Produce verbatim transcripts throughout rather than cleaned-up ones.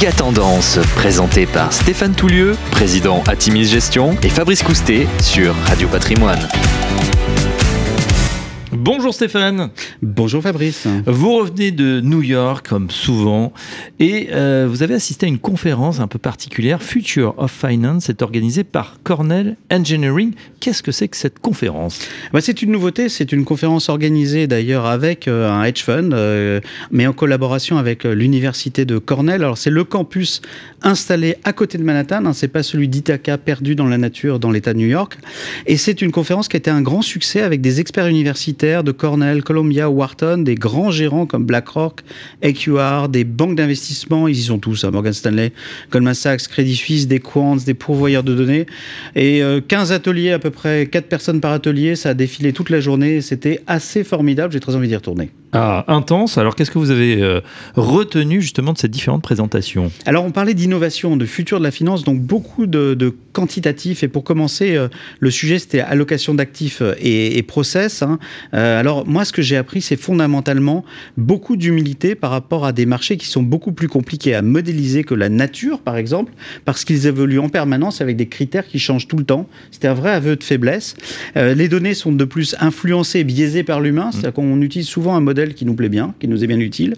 Méga Tendance, présenté par Stéphane Toulieu, président Atimis Gestion, et Fabrice Coustet sur Radio Patrimoine. Bonjour Stéphane. Bonjour Fabrice. Vous revenez de New York, comme souvent, et euh, vous avez assisté à une conférence un peu particulière. Future of Finance est organisée par Cornell Engineering. Qu'est-ce que c'est que cette conférence ? Bah, c'est une nouveauté. C'est une conférence organisée d'ailleurs avec euh, un hedge fund, euh, mais en collaboration avec euh, l'université de Cornell. Alors c'est le campus installé à côté de Manhattan. Hein, c'est pas celui d'Ithaca perdu dans la nature dans l'État de New York. Et c'est une conférence qui a été un grand succès avec des experts universitaires de Cornell, Columbia, Wharton, des grands gérants comme BlackRock, A Q R, des banques d'investissement, ils y sont tous, hein, Morgan Stanley, Goldman Sachs, Credit Suisse, des quants, des pourvoyeurs de données, et euh, quinze ateliers à peu près, quatre personnes par atelier, ça a défilé toute la journée, et c'était assez formidable, j'ai très envie d'y retourner. Ah, intense. Alors, qu'est-ce que vous avez euh, retenu justement de ces différentes présentations ? Alors, on parlait d'innovation, de futur de la finance, donc beaucoup de, de quantitatifs. Et pour commencer, euh, le sujet, c'était allocation d'actifs et, et process. Hein. Euh, alors, moi, ce que j'ai appris, c'est fondamentalement beaucoup d'humilité par rapport à des marchés qui sont beaucoup plus compliqués à modéliser que la nature, par exemple, parce qu'ils évoluent en permanence avec des critères qui changent tout le temps. C'était un vrai aveu de faiblesse. Euh, les données sont de plus influencées et biaisées par l'humain. C'est-à-dire qu'on utilise souvent un modèle qui nous plaît bien, qui nous est bien utile.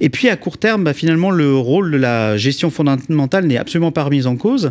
Et puis, à court terme, bah, finalement, le rôle de la gestion fondamentale n'est absolument pas remis en cause.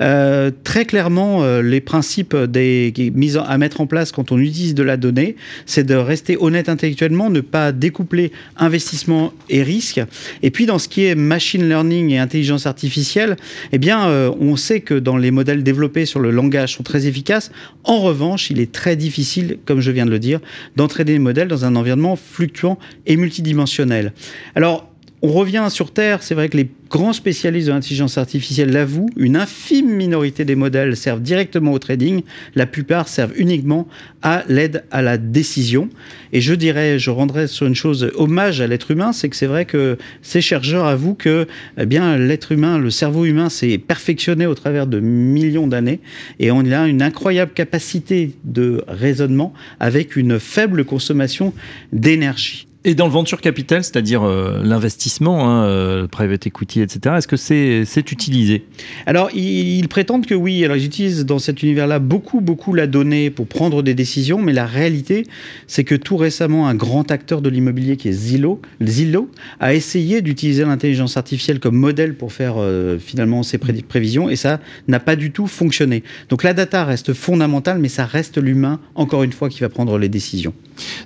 Euh, très clairement, euh, les principes des, qui, mis en, à mettre en place quand on utilise de la donnée, c'est de rester honnête intellectuellement, ne pas découpler investissement et risque. Et puis, dans ce qui est machine learning et intelligence artificielle, eh bien, euh, on sait que dans les modèles développés sur le langage sont très efficaces. En revanche, il est très difficile, comme je viens de le dire, d'entraîner les modèles dans un environnement fluctuant et multidimensionnel. Alors, on revient sur Terre, c'est vrai que les grands spécialistes de l'intelligence artificielle l'avouent, une infime minorité des modèles servent directement au trading, la plupart servent uniquement à l'aide à la décision. Et je dirais, je rendrais sur une chose hommage à l'être humain, c'est que c'est vrai que ces chercheurs avouent que eh bien, l'être humain, le cerveau humain s'est perfectionné au travers de millions d'années et on a une incroyable capacité de raisonnement avec une faible consommation d'énergie. Et dans le venture capital, c'est-à-dire euh, l'investissement, hein, euh, private equity, et cetera, est-ce que c'est, c'est utilisé ? Alors, ils, ils prétendent que oui. Alors, ils utilisent dans cet univers-là beaucoup, beaucoup la donnée pour prendre des décisions, mais la réalité, c'est que tout récemment, un grand acteur de l'immobilier qui est Zillow, Zillow a essayé d'utiliser l'intelligence artificielle comme modèle pour faire euh, finalement ses pré- prévisions, et ça n'a pas du tout fonctionné. Donc, la data reste fondamentale, mais ça reste l'humain, encore une fois, qui va prendre les décisions.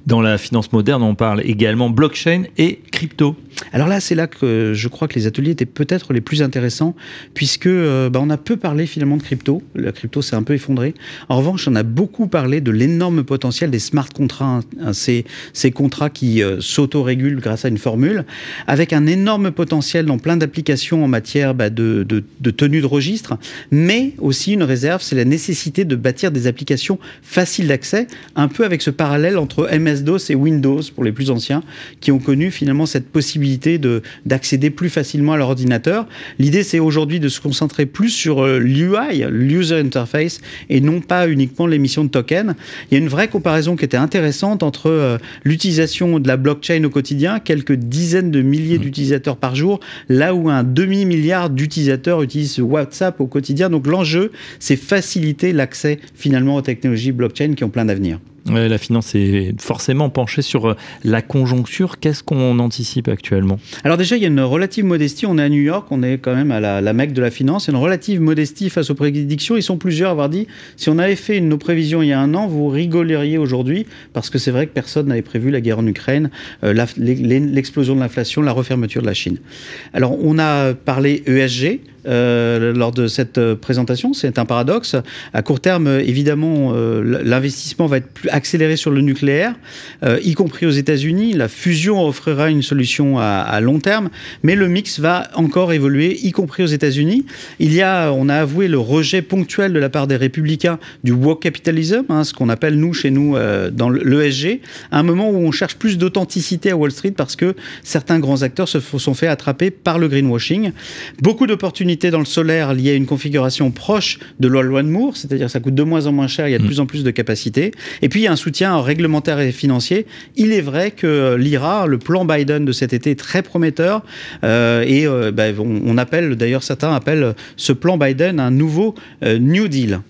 Dans la finance moderne, on parle également également blockchain et crypto. Alors là, c'est là que je crois que les ateliers étaient peut-être les plus intéressants, puisque euh, bah, on a peu parlé finalement de crypto. La crypto s'est un peu effondrée. En revanche, on a beaucoup parlé de l'énorme potentiel des smart contrats, hein, ces, ces contrats qui euh, s'autorégulent grâce à une formule, avec un énorme potentiel dans plein d'applications en matière bah, de, de, de tenue de registre, mais aussi une réserve, c'est la nécessité de bâtir des applications faciles d'accès, un peu avec ce parallèle entre M S-DOS et Windows pour les plus anciens, qui ont connu finalement cette possibilité de, d'accéder plus facilement à leur ordinateur. L'idée, c'est aujourd'hui de se concentrer plus sur l'U I, l'User Interface, et non pas uniquement l'émission de tokens. Il y a une vraie comparaison qui était intéressante entre euh, l'utilisation de la blockchain au quotidien, quelques dizaines de milliers d'utilisateurs par jour, là où un demi-milliard d'utilisateurs utilisent WhatsApp au quotidien. Donc l'enjeu, c'est faciliter l'accès finalement aux technologies blockchain qui ont plein d'avenir. Ouais, la finance est forcément penchée sur la conjoncture. Qu'est-ce qu'on anticipe actuellement ? Alors déjà, il y a une relative modestie. On est à New York, on est quand même à la, la Mecque de la finance. Il y a une relative modestie face aux prédictions. Ils sont plusieurs à avoir dit, si on avait fait nos prévisions il y a un an, vous rigoleriez aujourd'hui, parce que c'est vrai que personne n'avait prévu la guerre en Ukraine, euh, la, les, les, l'explosion de l'inflation, la refermeture de la Chine. Alors, on a parlé E S G. Euh, lors de cette euh, présentation, c'est un paradoxe. À court terme, euh, évidemment, euh, l'investissement va être plus accéléré sur le nucléaire, euh, y compris aux États-Unis. La fusion offrira une solution à, à long terme, mais le mix va encore évoluer, y compris aux États-Unis. Il y a, on a avoué le rejet ponctuel de la part des républicains du woke capitalism, hein, ce qu'on appelle nous chez nous euh, dans l'E S G, à un moment où on cherche plus d'authenticité à Wall Street parce que certains grands acteurs se f- sont fait attraper par le greenwashing. Beaucoup d'opportunités opportunités dans le solaire liées à une configuration proche de la loi de Moore, c'est-à-dire que ça coûte de moins en moins cher, il y a de mmh. plus en plus de capacités. Et puis, il y a un soutien réglementaire et financier. Il est vrai que l'I R A, le plan Biden de cet été, est très prometteur. Euh, et euh, bah, on, on appelle, d'ailleurs, certains appellent ce plan Biden un nouveau euh, New Deal.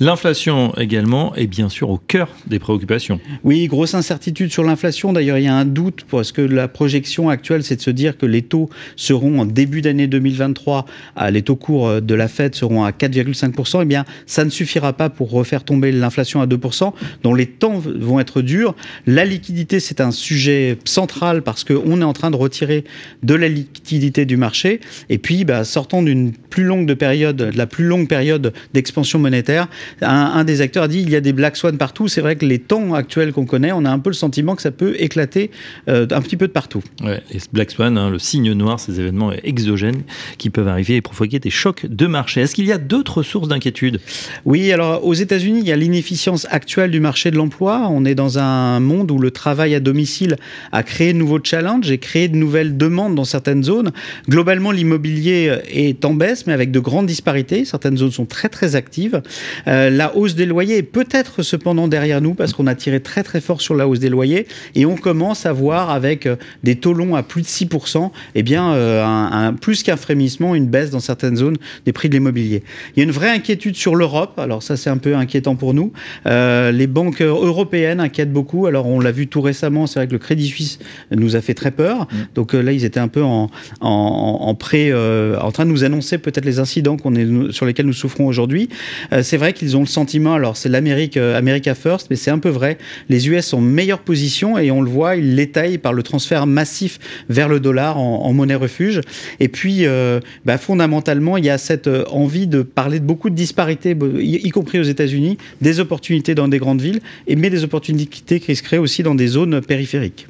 L'inflation également est bien sûr au cœur des préoccupations. Oui, grosse incertitude sur l'inflation. D'ailleurs, il y a un doute parce que la projection actuelle, c'est de se dire que les taux seront en début d'année deux mille vingt-trois, les taux courts de la Fed seront à quatre virgule cinq pour cent. Eh bien, ça ne suffira pas pour refaire tomber l'inflation à deux pour cent, dont les temps vont être durs. La liquidité, c'est un sujet central parce qu'on est en train de retirer de la liquidité du marché. Et puis, bah, sortant d'une plus longue période, la plus longue période d'expansion monétaire, Un, un des acteurs a dit il y a des Black Swan partout. C'est vrai que les temps actuels qu'on connaît, on a un peu le sentiment que ça peut éclater euh, un petit peu de partout. Ouais, les Black Swan, hein, le signe noir, ces événements exogènes qui peuvent arriver et provoquer des chocs de marché. Est-ce qu'il y a d'autres sources d'inquiétude ? Oui, alors aux États-Unis, il y a l'inefficience actuelle du marché de l'emploi. On est dans un monde où le travail à domicile a créé de nouveaux challenges et créé de nouvelles demandes dans certaines zones. Globalement, l'immobilier est en baisse, mais avec de grandes disparités. Certaines zones sont très très actives. Euh, la hausse des loyers est peut-être cependant derrière nous parce qu'on a tiré très très fort sur la hausse des loyers et on commence à voir avec euh, des taux longs à plus de six pour cent, eh bien, euh, un, un, plus qu'un frémissement, une baisse dans certaines zones des prix de l'immobilier. Il y a une vraie inquiétude sur l'Europe, alors ça c'est un peu inquiétant pour nous. Euh, les banques européennes inquiètent beaucoup, alors on l'a vu tout récemment, c'est vrai que le Credit Suisse nous a fait très peur, mmh. donc euh, là ils étaient un peu en, en, en, pré, euh, en train de nous annoncer peut-être les incidents qu'on est, sur lesquels nous souffrons aujourd'hui. Euh, C'est vrai qu'ils ont le sentiment, alors c'est l'Amérique, euh, America First, mais c'est un peu vrai. Les U S sont en meilleure position et on le voit, ils l'étayent par le transfert massif vers le dollar en, en monnaie refuge. Et puis, euh, bah, fondamentalement, il y a cette euh, envie de parler de beaucoup de disparités, y, y compris aux États-Unis, des opportunités dans des grandes villes, et, mais des opportunités qui se créent aussi dans des zones périphériques.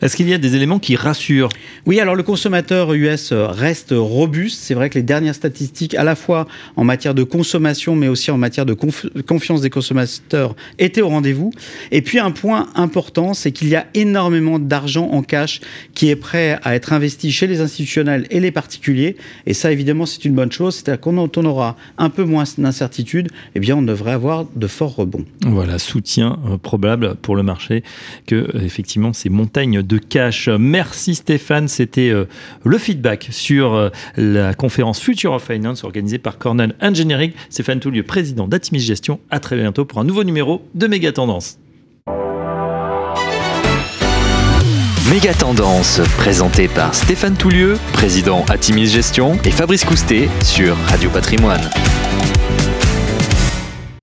Est-ce qu'il y a des éléments qui rassurent ? Oui, alors le consommateur U S reste robuste. C'est vrai que les dernières statistiques, à la fois en matière de consommation, mais aussi en matière de conf- confiance des consommateurs, étaient au rendez-vous. Et puis un point important, c'est qu'il y a énormément d'argent en cash qui est prêt à être investi chez les institutionnels et les particuliers. Et ça, évidemment, c'est une bonne chose. C'est-à-dire qu'on en aura un peu moins d'incertitude, eh bien, on devrait avoir de forts rebonds. Voilà, soutien probable pour le marché que, effectivement, ces montagnes de cash. Merci Stéphane, c'était euh, le feedback sur euh, la conférence Future of Finance organisée par Cornell Engineering. Stéphane Toulieu, président d'Atimis Gestion. À très bientôt pour un nouveau numéro de Méga Tendance. Méga Tendance, présenté par Stéphane Toulieu, président Atimis Gestion, et Fabrice Coustet sur Radio Patrimoine.